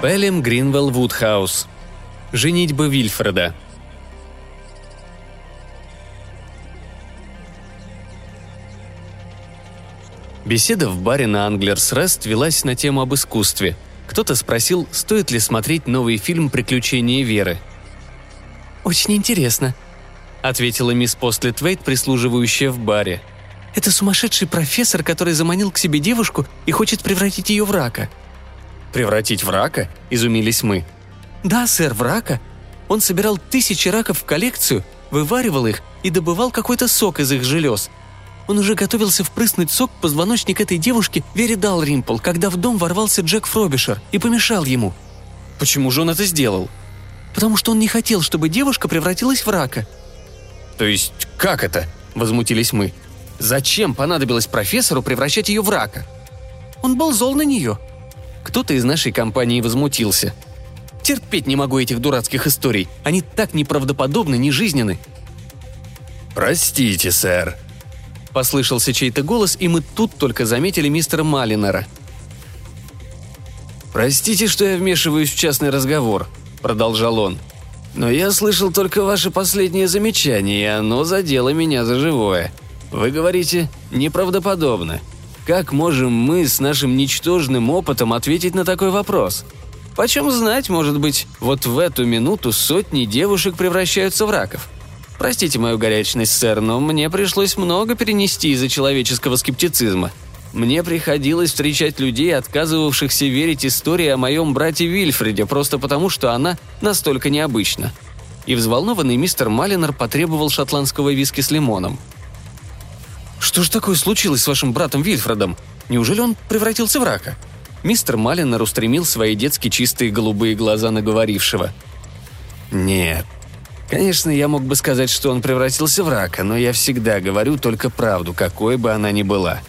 Пелэм Гренвилл Вудхаус. Женитьба Вильфреда. Беседа в баре на Англерс Рест велась на тему об искусстве. Кто-то спросил, стоит ли смотреть новый фильм «Приключения Веры». «Очень интересно», — ответила мисс Постлетвейт, прислуживающая в баре. «Это сумасшедший профессор, который заманил к себе девушку и хочет превратить ее в рака». «Превратить в рака?» – изумились мы. «Да, сэр, в рака. Он собирал 1000 раков в коллекцию, вываривал их и добывал какой-то сок из их желез. Он уже готовился впрыснуть сок в позвоночник этой девушки Вере Далримпл, когда в дом ворвался Джек Фробишер и помешал ему». «Почему же он это сделал?» «Потому что он не хотел, чтобы девушка превратилась в рака». «То есть как это?» – возмутились мы. «Зачем понадобилось профессору превращать ее в рака?» «Он был зол на нее». Кто-то из нашей компании возмутился. «Терпеть не могу этих дурацких историй. Они так неправдоподобны, нежизненны». «Простите, сэр», – послышался чей-то голос, и мы тут только заметили мистера Маллинера. «Простите, что я вмешиваюсь в частный разговор», – продолжал он. «Но я слышал только ваше последнее замечание, и оно задело меня за живое. Вы говорите «неправдоподобно». Как можем мы с нашим ничтожным опытом ответить на такой вопрос? Почем знать, может быть, вот в эту минуту сотни девушек превращаются в раков? Простите мою горячность, сэр, но мне пришлось много перенести из-за человеческого скептицизма. Мне приходилось встречать людей, отказывавшихся верить истории о моем брате Вильфреде, просто потому, что она настолько необычна». И взволнованный мистер Маллинер потребовал шотландского виски с лимоном. «Что же такое случилось с вашим братом Вильфредом? Неужели он превратился в рака?» Мистер Маллинер устремил свои детски чистые голубые глаза на говорившего. «Нет. Конечно, я мог бы сказать, что он превратился в рака, но я всегда говорю только правду, какой бы она ни была.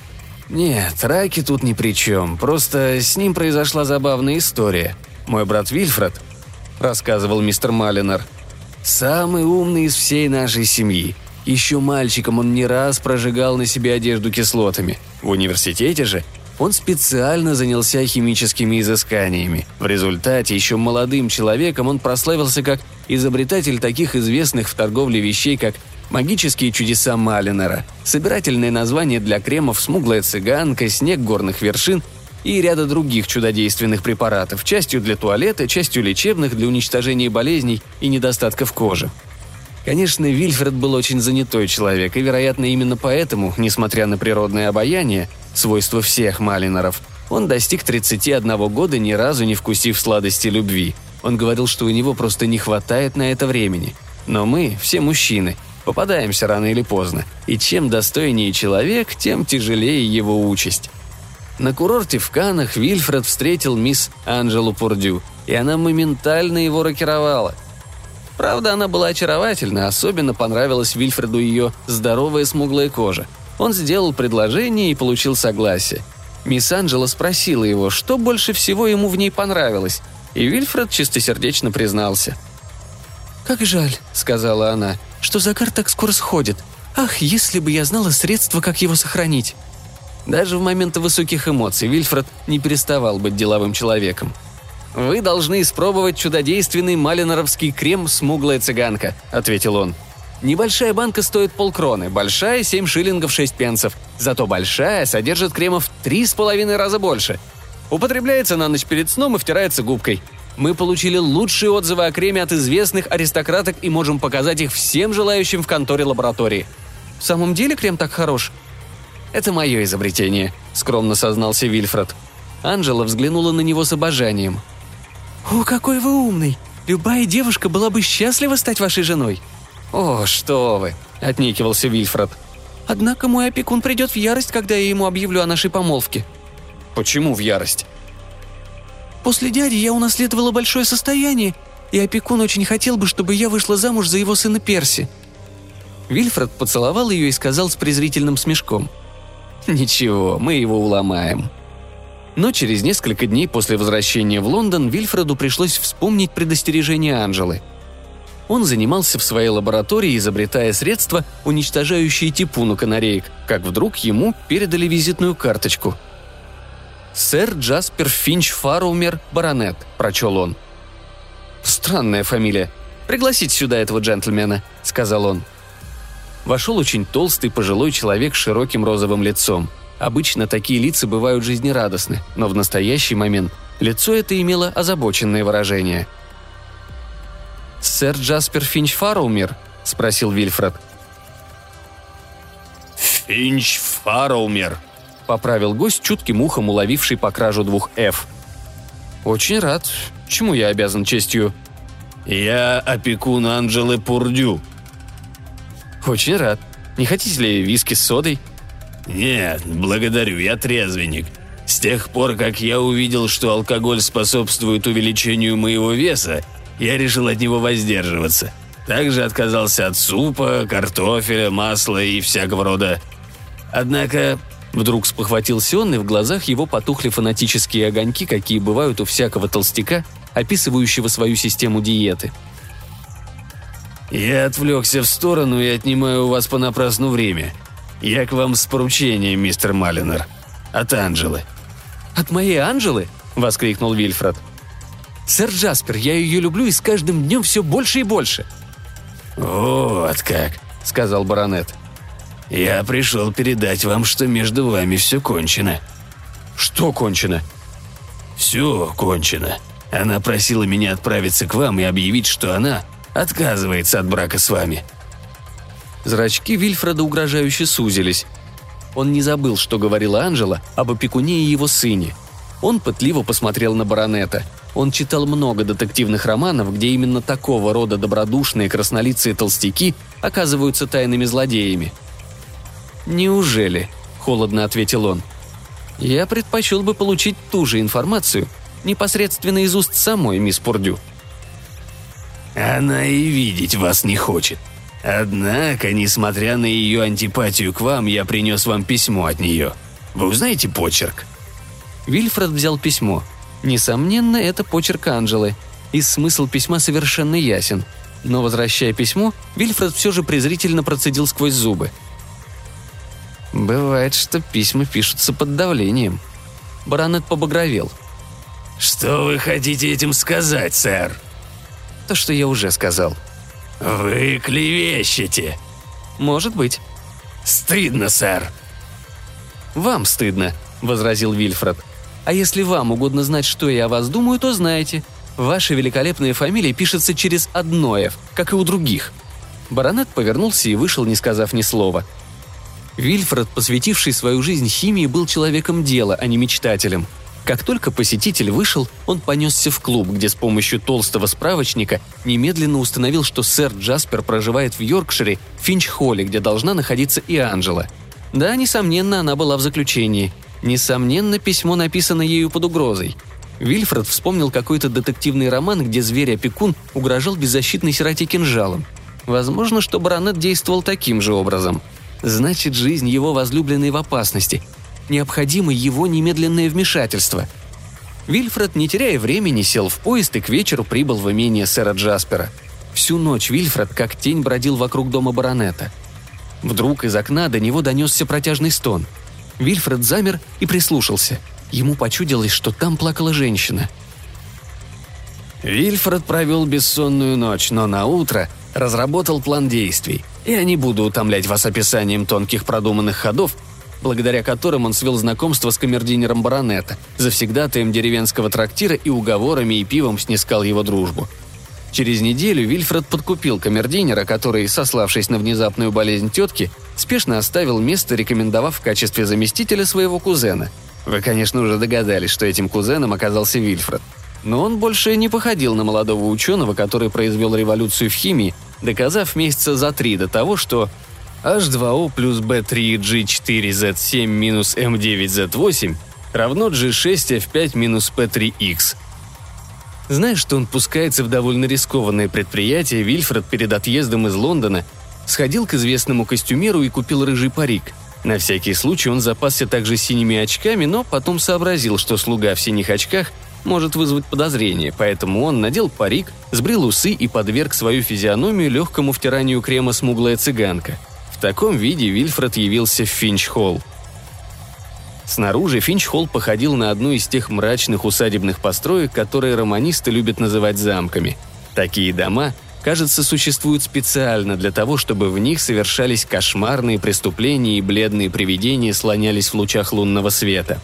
Нет, раки тут ни при чем, просто с ним произошла забавная история. Мой брат Вильфред, — рассказывал мистер Маллинер, — самый умный из всей нашей семьи. Еще мальчиком он не раз прожигал на себе одежду кислотами. В университете же он специально занялся химическими изысканиями. В результате еще молодым человеком он прославился как изобретатель таких известных в торговле вещей, как «Магические чудеса Маллинера», собирательные названия для кремов «Смуглая цыганка», «Снег горных вершин» и ряда других чудодейственных препаратов, частью для туалета, частью лечебных для уничтожения болезней и недостатков кожи. Конечно, Вильфред был очень занятой человек, и, вероятно, именно поэтому, несмотря на природное обаяние, свойство всех Маллинеров, он достиг 31 года, ни разу не вкусив сладости любви. Он говорил, что у него просто не хватает на это времени. Но мы, все мужчины, попадаемся рано или поздно, и чем достойнее человек, тем тяжелее его участь. На курорте в Каннах Вильфред встретил мисс Анджелу Пурдю, и она моментально его рокировала. Правда, она была очаровательна, особенно понравилась Вильфреду ее здоровая смуглая кожа. Он сделал предложение и получил согласие. Мисс Анджела спросила его, что больше всего ему в ней понравилось, и Вильфред чистосердечно признался. «Как жаль», — сказала она, — «что загар так скоро сходит. Ах, если бы я знала средства, как его сохранить». Даже в моменты высоких эмоций Вильфред не переставал быть деловым человеком. «Вы должны испробовать чудодейственный маллинеровский крем «Смуглая цыганка», — ответил он. «Небольшая банка стоит полкроны, большая — 7 шиллингов 6 пенсов, зато большая содержит кремов в 3,5 раза больше. Употребляется на ночь перед сном и втирается губкой. Мы получили лучшие отзывы о креме от известных аристократок и можем показать их всем желающим в конторе лаборатории». «В самом деле крем так хорош?» «Это мое изобретение», — скромно сознался Вильфред. Анджела взглянула на него с обожанием. «О, какой вы умный! Любая девушка была бы счастлива стать вашей женой!» «О, что вы!» – отнекивался Вильфред. «Однако мой опекун придет в ярость, когда я ему объявлю о нашей помолвке». «Почему в ярость?» «После дяди я унаследовала большое состояние, и опекун очень хотел бы, чтобы я вышла замуж за его сына Перси». Вильфред поцеловал ее и сказал с презрительным смешком. «Ничего, мы его уломаем». Но через несколько дней после возвращения в Лондон Вильфреду пришлось вспомнить предостережение Анджелы. он занимался в своей лаборатории, изобретая средства, уничтожающие типуну канареек, как вдруг ему передали визитную карточку. «Сэр Джаспер Финч-Фароумер, баронет», – прочел он. «Странная фамилия. Пригласите сюда этого джентльмена», – сказал он. Вошел очень толстый пожилой человек с широким розовым лицом. Обычно такие лица бывают жизнерадостны, но в настоящий момент лицо это имело озабоченное выражение. «Сэр Джаспер Финч-Фароумер?» – спросил Вильфред. «Финч-Фароумер», – поправил гость, чутким ухом уловивший покражу двух «Ф». «Очень рад. Чему я обязан честью?» «Я опекун Анджелы Пурдю». «Очень рад. Не хотите ли виски с содой?» «Нет, благодарю, я трезвенник. С тех пор, как я увидел, что алкоголь способствует увеличению моего веса, я решил от него воздерживаться. Также отказался от супа, картофеля, масла и всякого рода. Однако...» Вдруг спохватился он, и в глазах его потухли фанатические огоньки, какие бывают у всякого толстяка, описывающего свою систему диеты. «Я отвлекся в сторону и отнимаю у вас понапрасну время. Я к вам с поручением, мистер Маллинер. От Анджелы». «От моей Анджелы?» – воскликнул Вильфред. «Сэр Джаспер, я ее люблю и с каждым днем все больше и больше». «Вот как», – сказал баронет. «Я пришел передать вам, что между вами все кончено». «Что кончено?» «Все кончено. Она просила меня отправиться к вам и объявить, что она отказывается от брака с вами». Зрачки Вильфреда угрожающе сузились. Он не забыл, что говорила Анджела об опекуне и его сыне. Он пытливо посмотрел на баронета. Он читал много детективных романов, где именно такого рода добродушные краснолицые толстяки оказываются тайными злодеями. «Неужели?» – холодно ответил он. «Я предпочел бы получить ту же информацию непосредственно из уст самой мисс Пурдю». «Она и видеть вас не хочет. Однако, несмотря на ее антипатию к вам, я принес вам письмо от нее. Вы узнаете почерк?» Вильфред взял письмо. Несомненно, это почерк Анджелы, и смысл письма совершенно ясен. Но, возвращая письмо, Вильфред все же презрительно процедил сквозь зубы: «Бывает, что письма пишутся под давлением». Баронет побагровел. «Что вы хотите этим сказать, сэр?» «То, что я уже сказал». «Вы клевещете!» «Может быть». «Стыдно, сэр!» «Вам стыдно», — возразил Вильфред. «А если вам угодно знать, что я о вас думаю, то знаете. Ваша великолепная фамилия пишется через одно «ф», как и у других». Баронет повернулся и вышел, не сказав ни слова. Вильфред, посвятивший свою жизнь химии, был человеком дела, а не мечтателем. Как только посетитель вышел, он понесся в клуб, где с помощью толстого справочника немедленно установил, что сэр Джаспер проживает в Йоркшире, в Финч-Холле, где должна находиться и Анджела. Да, несомненно, она была в заключении. Несомненно, письмо написано ею под угрозой. Вильфред вспомнил какой-то детективный роман, где зверь-опекун угрожал беззащитной сироте кинжалом. Возможно, что баронет действовал таким же образом. Значит, жизнь его возлюбленной в опасности. Необходимо его немедленное вмешательство. Вильфред, не теряя времени, сел в поезд и к вечеру прибыл в имение сэра Джаспера. Всю ночь Вильфред как тень бродил вокруг дома баронета. Вдруг из окна до него донесся протяжный стон. Вильфред замер и прислушался. Ему почудилось, что там плакала женщина. Вильфред провел бессонную ночь, но наутро разработал план действий. Я не буду утомлять вас описанием тонких продуманных ходов, благодаря которым он свел знакомство с камердинером баронета, завсегдатаем деревенского трактира, и уговорами и пивом снискал его дружбу. Через неделю Вильфред подкупил камердинера, который, сославшись на внезапную болезнь тетки, спешно оставил место, рекомендовав в качестве заместителя своего кузена. Вы, конечно, уже догадались, что этим кузеном оказался Вильфред. Но он больше не походил на молодого ученого, который произвел революцию в химии, доказав месяца за три до того, что H2O плюс B3G4Z7 минус M9Z8 равно G6F5 минус P3X. Зная, что он пускается в довольно рискованное предприятие, Вильфред перед отъездом из Лондона сходил к известному костюмеру и купил рыжий парик. На всякий случай он запасся также синими очками, но потом сообразил, что слуга в синих очках может вызвать подозрение, поэтому он надел парик, сбрил усы и подверг свою физиономию легкому втиранию крема «Смуглая цыганка». В таком виде Вильфред явился в Финч-Холл. Снаружи Финч-Холл походил на одну из тех мрачных усадебных построек, которые романисты любят называть замками. Такие дома, кажется, существуют специально для того, чтобы в них совершались кошмарные преступления и бледные привидения слонялись в лучах лунного света.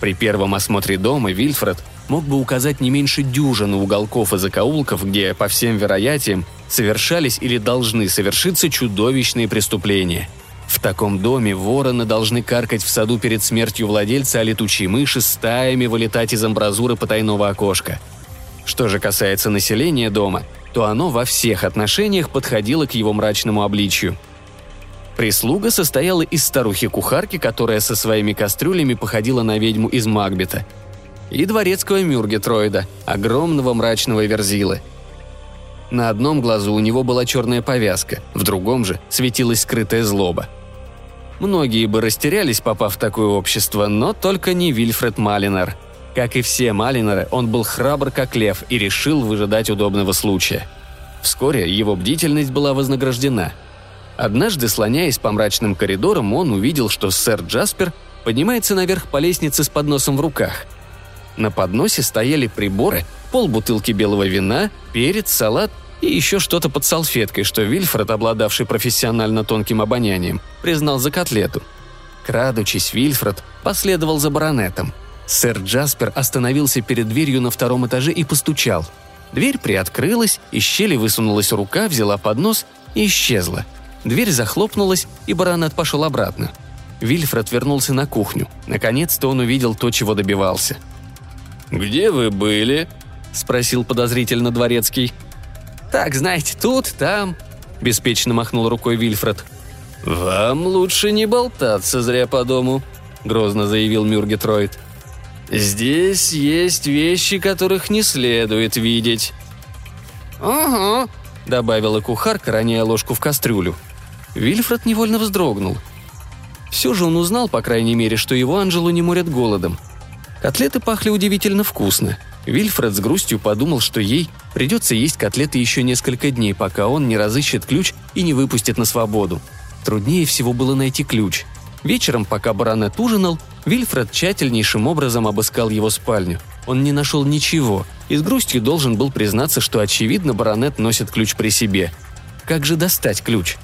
При первом осмотре дома Вильфред мог бы указать не меньше дюжины уголков и закоулков, где, по всем вероятиям, совершались или должны совершиться чудовищные преступления. В таком доме вороны должны каркать в саду перед смертью владельца, а летучие мыши стаями вылетать из амбразуры потайного окошка. Что же касается населения дома, то оно во всех отношениях подходило к его мрачному обличью. Прислуга состояла из старухи-кухарки, которая со своими кастрюлями походила на ведьму из Макбета, и дворецкого Мергатройда, огромного мрачного верзилы. На одном глазу у него была черная повязка, в другом же светилась скрытая злоба. Многие бы растерялись, попав в такое общество, но только не Вильфред Маллинер. Как и все Маллинеры, он был храбр как лев и решил выжидать удобного случая. Вскоре его бдительность была вознаграждена. Однажды, слоняясь по мрачным коридорам, он увидел, что сэр Джаспер поднимается наверх по лестнице с подносом в руках. На подносе стояли приборы, полбутылки белого вина, перец, салат и еще что-то под салфеткой, что Вильфред, обладавший профессионально тонким обонянием, признал за котлету. Крадучись, Вильфред последовал за баронетом. Сэр Джаспер остановился перед дверью на втором этаже и постучал. Дверь приоткрылась, из щели высунулась рука, взяла поднос и исчезла. Дверь захлопнулась, и баронет пошел обратно. Вильфред вернулся на кухню. Наконец-то он увидел то, чего добивался. «Где вы были?» – спросил подозрительно дворецкий. «Так, знаете, тут, там», – беспечно махнул рукой Вильфред. «Вам лучше не болтаться зря по дому», – грозно заявил Мергатройд. «Здесь есть вещи, которых не следует видеть». «Угу», – добавила кухарка, роняя ложку в кастрюлю. Вильфред невольно вздрогнул. Все же он узнал, по крайней мере, что его Анджелу не морят голодом. Котлеты пахли удивительно вкусно. Вильфред с грустью подумал, что ей придется есть котлеты еще несколько дней, пока он не разыщет ключ и не выпустит на свободу. Труднее всего было найти ключ. Вечером, пока баронет ужинал, Вильфред тщательнейшим образом обыскал его спальню. Он не нашел ничего и с грустью должен был признаться, что, очевидно, баронет носит ключ при себе. Как же достать ключ?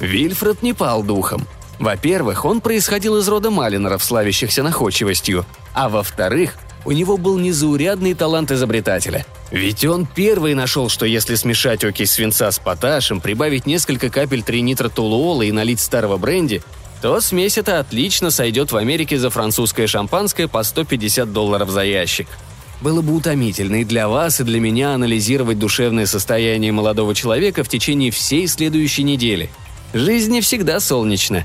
Вильфред не пал духом. Во-первых, он происходил из рода Маллинеров, славящихся находчивостью. А во-вторых, у него был незаурядный талант изобретателя. Ведь он первый нашел, что если смешать окись свинца с поташем, прибавить несколько капель тринитротолуола и налить старого бренди, то смесь эта отлично сойдет в Америке за французское шампанское по $150 за ящик. Было бы утомительно и для вас, и для меня анализировать душевное состояние молодого человека в течение всей следующей недели. Жизнь не всегда солнечна.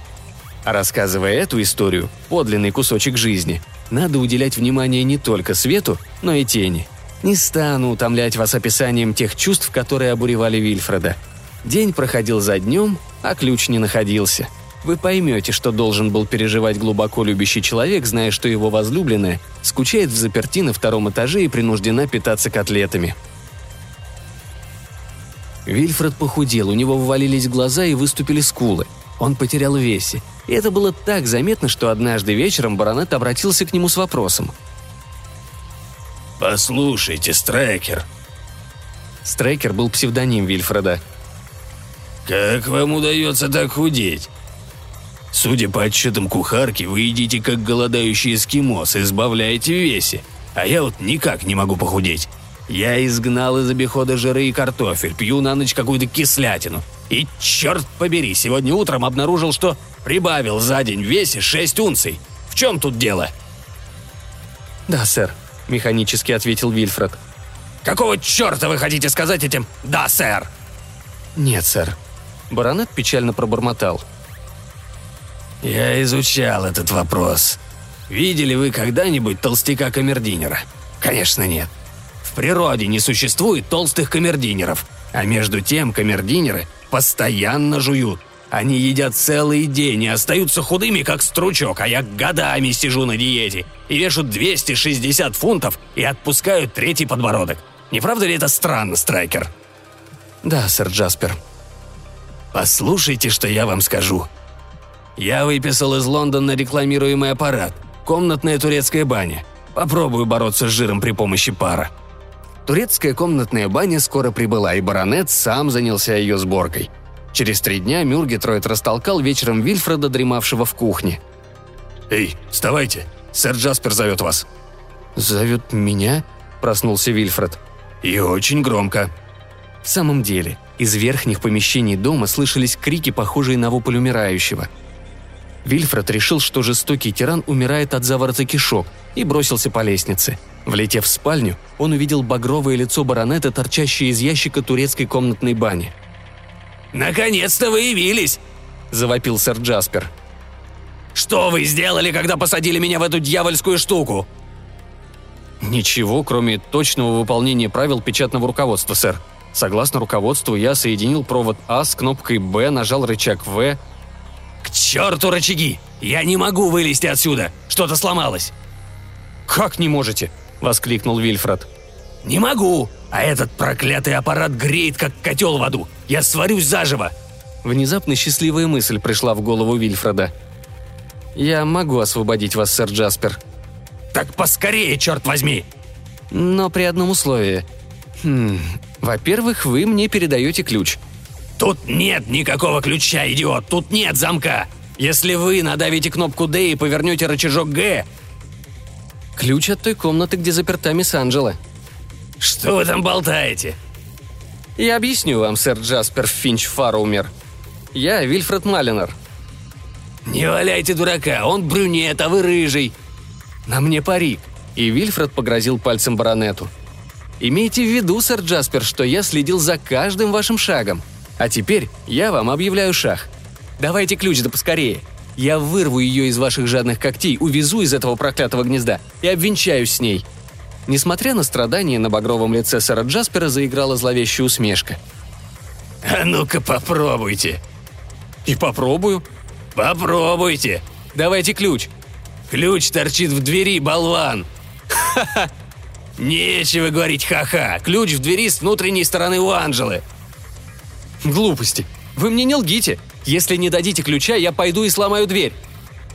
А рассказывая эту историю, подлинный кусочек жизни, надо уделять внимание не только свету, но и тени. Не стану утомлять вас описанием тех чувств, которые обуревали Вильфреда. День проходил за днем, а ключ не находился. Вы поймете, что должен был переживать глубоко любящий человек, зная, что его возлюбленная скучает взаперти на втором этаже и принуждена питаться котлетами. Вильфред похудел, у него ввалились глаза и выступили скулы. Он потерял в весе. И это было так заметно, что однажды вечером баронет обратился к нему с вопросом. «Послушайте, Страйкер». Страйкер был псевдоним Вильфреда. «Как вам удается так худеть? Судя по отчетам кухарки, вы едите как голодающий эскимос и сбавляете в весе. А я вот никак не могу похудеть. Я изгнал из обихода жиры и картофель, пью на ночь какую-то кислятину. И, черт побери, сегодня утром обнаружил, что прибавил за день в весе 6 унций. В чем тут дело?» «Да, сэр», — механически ответил Вильфред. «Какого черта вы хотите сказать этим «да, сэр»?» «Нет, сэр», — баронет печально пробормотал. «Я изучал этот вопрос. Видели вы когда-нибудь толстяка-камердинера? Конечно, нет. В природе не существует толстых камердинеров, а между тем камердинеры постоянно жуют. Они едят целый день и остаются худыми, как стручок, а я годами сижу на диете и вешу 260 фунтов и отпускаю третий подбородок. Не правда ли это странно, Страйкер?» «Да, сэр Джаспер». «Послушайте, что я вам скажу. Я выписал из Лондона рекламируемый аппарат, комнатная турецкая баня. Попробую бороться с жиром при помощи пара». Турецкая комнатная баня скоро прибыла, и баронет сам занялся ее сборкой. Через 3 дня Мюргетройд растолкал вечером Вильфреда, дремавшего в кухне. «Эй, вставайте! Сэр Джаспер зовет вас!» «Зовет меня?» – проснулся Вильфред. «И очень громко!» В самом деле, из верхних помещений дома слышались крики, похожие на вопль умирающего. Вильфред решил, что жестокий тиран умирает от заворота кишок, и бросился по лестнице. Влетев в спальню, он увидел багровое лицо баронета, торчащее из ящика турецкой комнатной бани. «Наконец-то вы явились!» – завопил сэр Джаспер. «Что вы сделали, когда посадили меня в эту дьявольскую штуку?» «Ничего, кроме точного выполнения правил печатного руководства, сэр. Согласно руководству, я соединил провод А с кнопкой Б, нажал рычаг В». «К черту рычаги! Я не могу вылезти отсюда! Что-то сломалось!» «Как не можете?» – воскликнул Вильфред. «Не могу! А этот проклятый аппарат греет, как котел в аду! Я сварюсь заживо!» Внезапно счастливая мысль пришла в голову Вильфреда. «Я могу освободить вас, сэр Джаспер». «Так поскорее, черт возьми!» «Но при одном условии. Во-первых, вы мне передаете ключ». «Тут нет никакого ключа, идиот! Тут нет замка! Если вы надавите кнопку «Д» и повернете рычажок «Г»...» «Ключ от той комнаты, где заперта мисс Анджела». «Что вы там болтаете?» «Я объясню вам, сэр Джаспер Финч-Фароумер. Я Вильфред Маллинер». «Не валяйте дурака, он брюнет, а вы рыжий». «На мне парик», и Вильфред погрозил пальцем баронету. «Имейте в виду, сэр Джаспер, что я следил за каждым вашим шагом. А теперь я вам объявляю шаг. Давайте ключ, да поскорее. Я вырву ее из ваших жадных когтей, увезу из этого проклятого гнезда и обвенчаюсь с ней». Несмотря на страдания, на багровом лице сэра Джаспера заиграла зловещая усмешка. «А ну-ка попробуйте». «И попробую». «Попробуйте». «Давайте ключ». «Ключ торчит в двери, болван». «Ха-ха». «Нечего говорить ха-ха. Ключ в двери с внутренней стороны у Анджелы». «Глупости. Вы мне не лгите. Если не дадите ключа, я пойду и сломаю дверь».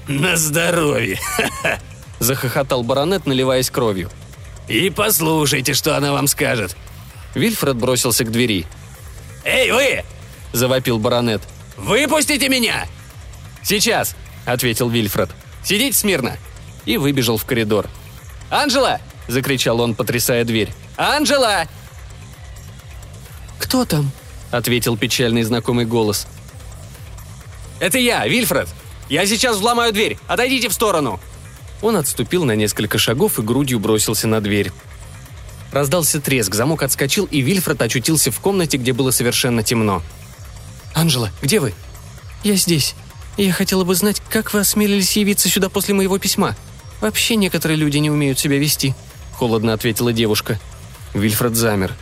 «На здоровье. Ха-ха». Захохотал баронет, наливаясь кровью. «И послушайте, что она вам скажет». Вильфред бросился к двери. «Эй, вы!» – завопил баронет. «Выпустите меня!» «Сейчас!» – ответил Вильфред. «Сидите смирно!» И выбежал в коридор. «Анджела!» – закричал он, потрясая дверь. «Анджела!» «Кто там?» – ответил печальный знакомый голос. «Это я, Вильфред! Я сейчас взломаю дверь! Отойдите в сторону!» Он отступил на несколько шагов и грудью бросился на дверь. Раздался треск, замок отскочил, и Вильфред очутился в комнате, где было совершенно темно. «Анджела, где вы?» «Я здесь. Я хотела бы знать, как вы осмелились явиться сюда после моего письма. Вообще некоторые люди не умеют себя вести», — холодно ответила девушка. Вильфред замер.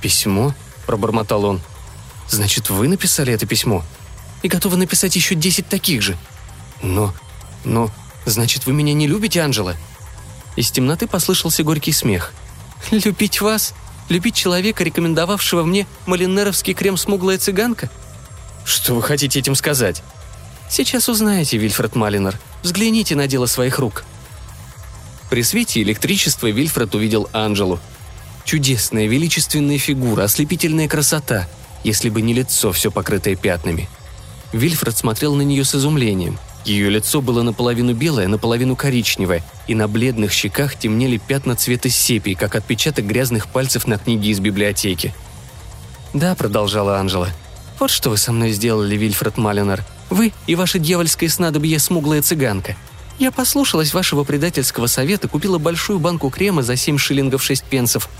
«Письмо?» — пробормотал он. «Значит, вы написали это письмо?» «И готовы написать еще 10 таких же». Но... «Значит, вы меня не любите, Анджела?» Из темноты послышался горький смех. «Любить вас? Любить человека, рекомендовавшего мне маллинеровский крем «Смуглая цыганка»?» «Что вы хотите этим сказать?» «Сейчас узнаете, Вильфред Маллинер. Взгляните на дело своих рук». При свете электричества Вильфред увидел Анджелу. Чудесная, величественная фигура, ослепительная красота, если бы не лицо, все покрытое пятнами. Вильфред смотрел на нее с изумлением. Ее лицо было наполовину белое, наполовину коричневое, и на бледных щеках темнели пятна цвета сепии, как отпечаток грязных пальцев на книге из библиотеки. «Да», — продолжала Анджела, — «вот что вы со мной сделали, Вильфред Маллинер. Вы и ваше дьявольское снадобье «Смуглая цыганка». Я послушалась вашего предательского совета, купила большую банку крема за 7 шиллингов 6 пенсов.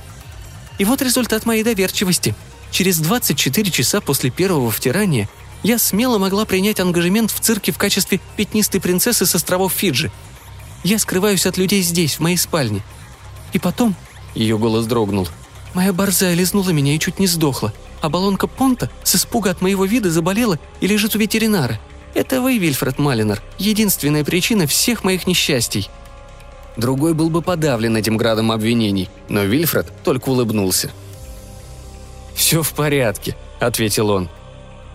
И вот результат моей доверчивости. Через 24 часа после первого втирания я смело могла принять ангажемент в цирке в качестве пятнистой принцессы с островов Фиджи. Я скрываюсь от людей здесь, в моей спальне. И потом...» Ее голос дрогнул. «Моя борзая лизнула меня и чуть не сдохла. Оболонка понта с испуга от моего вида заболела и лежит у ветеринара. Это вы, Вильфред Маллинер, единственная причина всех моих несчастий». Другой был бы подавлен этим градом обвинений, но Вильфред только улыбнулся. «Все в порядке», — ответил он.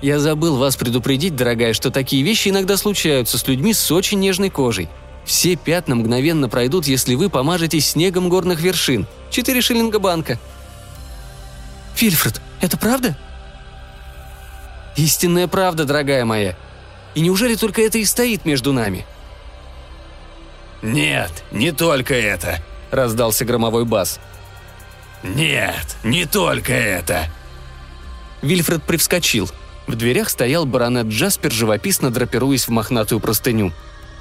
«Я забыл вас предупредить, дорогая, что такие вещи иногда случаются с людьми с очень нежной кожей. Все пятна мгновенно пройдут, если вы помажетесь снегом горных вершин. 4 шиллинга банка». «Вильфред, это правда?» «Истинная правда, дорогая моя. И неужели только это и стоит между нами?» «Нет, не только это», — раздался громовой бас. «Нет, не только это». Вильфред привскочил. В дверях стоял баронет Джаспер, живописно драпируясь в мохнатую простыню.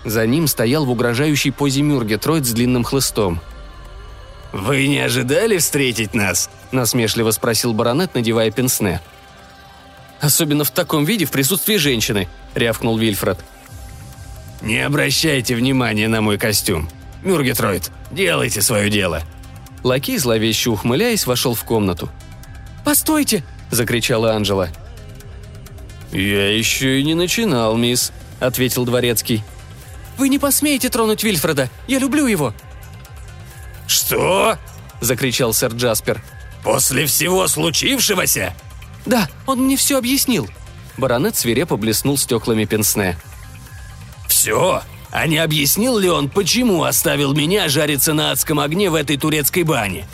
За ним стоял в угрожающей позе Мергатройд с длинным хлыстом. «Вы не ожидали встретить нас?» – насмешливо спросил баронет, надевая пенсне. «Особенно в таком виде в присутствии женщины», – рявкнул Вильфред. «Не обращайте внимания на мой костюм. Мергатройд, делайте свое дело». Лакей, зловеще ухмыляясь, вошел в комнату. «Постойте!» – закричала Анджела. «Я еще и не начинал, мисс», – ответил дворецкий. «Вы не посмеете тронуть Вильфреда! Я люблю его!» «Что?» – закричал сэр Джаспер. «После всего случившегося?» «Да, он мне все объяснил!» Баронет свирепо блеснул стеклами пенсне. «Все? А не объяснил ли он, почему оставил меня жариться на адском огне в этой турецкой бане?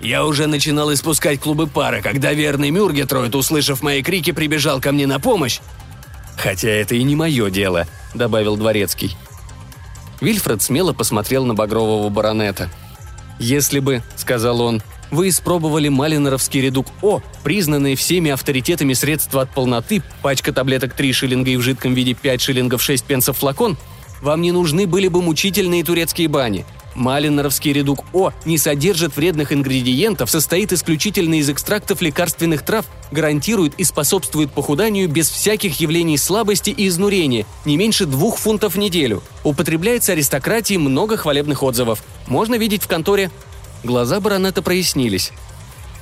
Я уже начинал испускать клубы пара, когда верный Мергатройд, услышав мои крики, прибежал ко мне на помощь. Хотя это и не мое дело», – добавил дворецкий. Вильфред смело посмотрел на багрового баронета. «Если бы, — сказал он, — вы испробовали маллинеровский редук О, признанные всеми авторитетами средства от полноты, пачка таблеток 3 шиллинга и в жидком виде 5 шиллингов 6 пенсов флакон, вам не нужны были бы мучительные турецкие бани. Маллинеровский редук О не содержит вредных ингредиентов, состоит исключительно из экстрактов лекарственных трав, гарантирует и способствует похуданию без всяких явлений слабости и изнурения, не меньше 2 фунтов в неделю. Употребляется аристократией, много хвалебных отзывов. Можно видеть в конторе». Глаза баронета прояснились.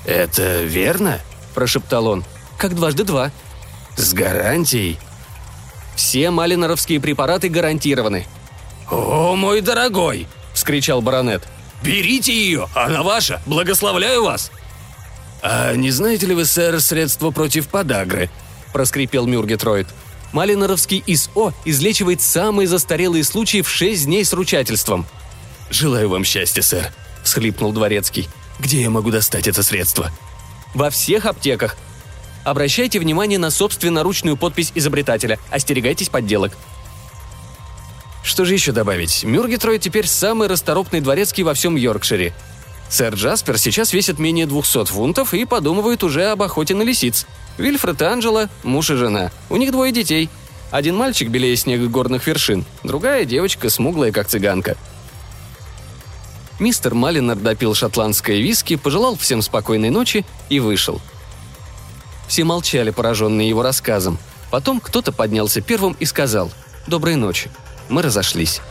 «Это верно?» – прошептал он. «Как 2 x 2». «С гарантией?» «Все маллинеровские препараты гарантированы». «О, мой дорогой!» — вскричал баронет. «Берите ее! Она ваша! Благословляю вас!» «А не знаете ли вы, сэр, средство против подагры?» — проскрипел Мергатройд. «Малиновский ИСО излечивает самые застарелые случаи в 6 дней с ручательством». «Желаю вам счастья, сэр», — всхлипнул дворецкий. «Где я могу достать это средство?» «Во всех аптеках. Обращайте внимание на собственноручную подпись изобретателя. Остерегайтесь подделок». Что же еще добавить? Мергатройд теперь самый расторопный дворецкий во всем Йоркшире. Сэр Джаспер сейчас весит менее 200 фунтов и подумывает уже об охоте на лисиц. Вильфред и Анджела – муж и жена. У них 2 детей. Один мальчик белее снега горных вершин, другая девочка смуглая, как цыганка. Мистер Маллинер допил шотландское виски, пожелал всем спокойной ночи и вышел. Все молчали, пораженные его рассказом. Потом кто-то поднялся первым и сказал: «Доброй ночи». Мы разошлись.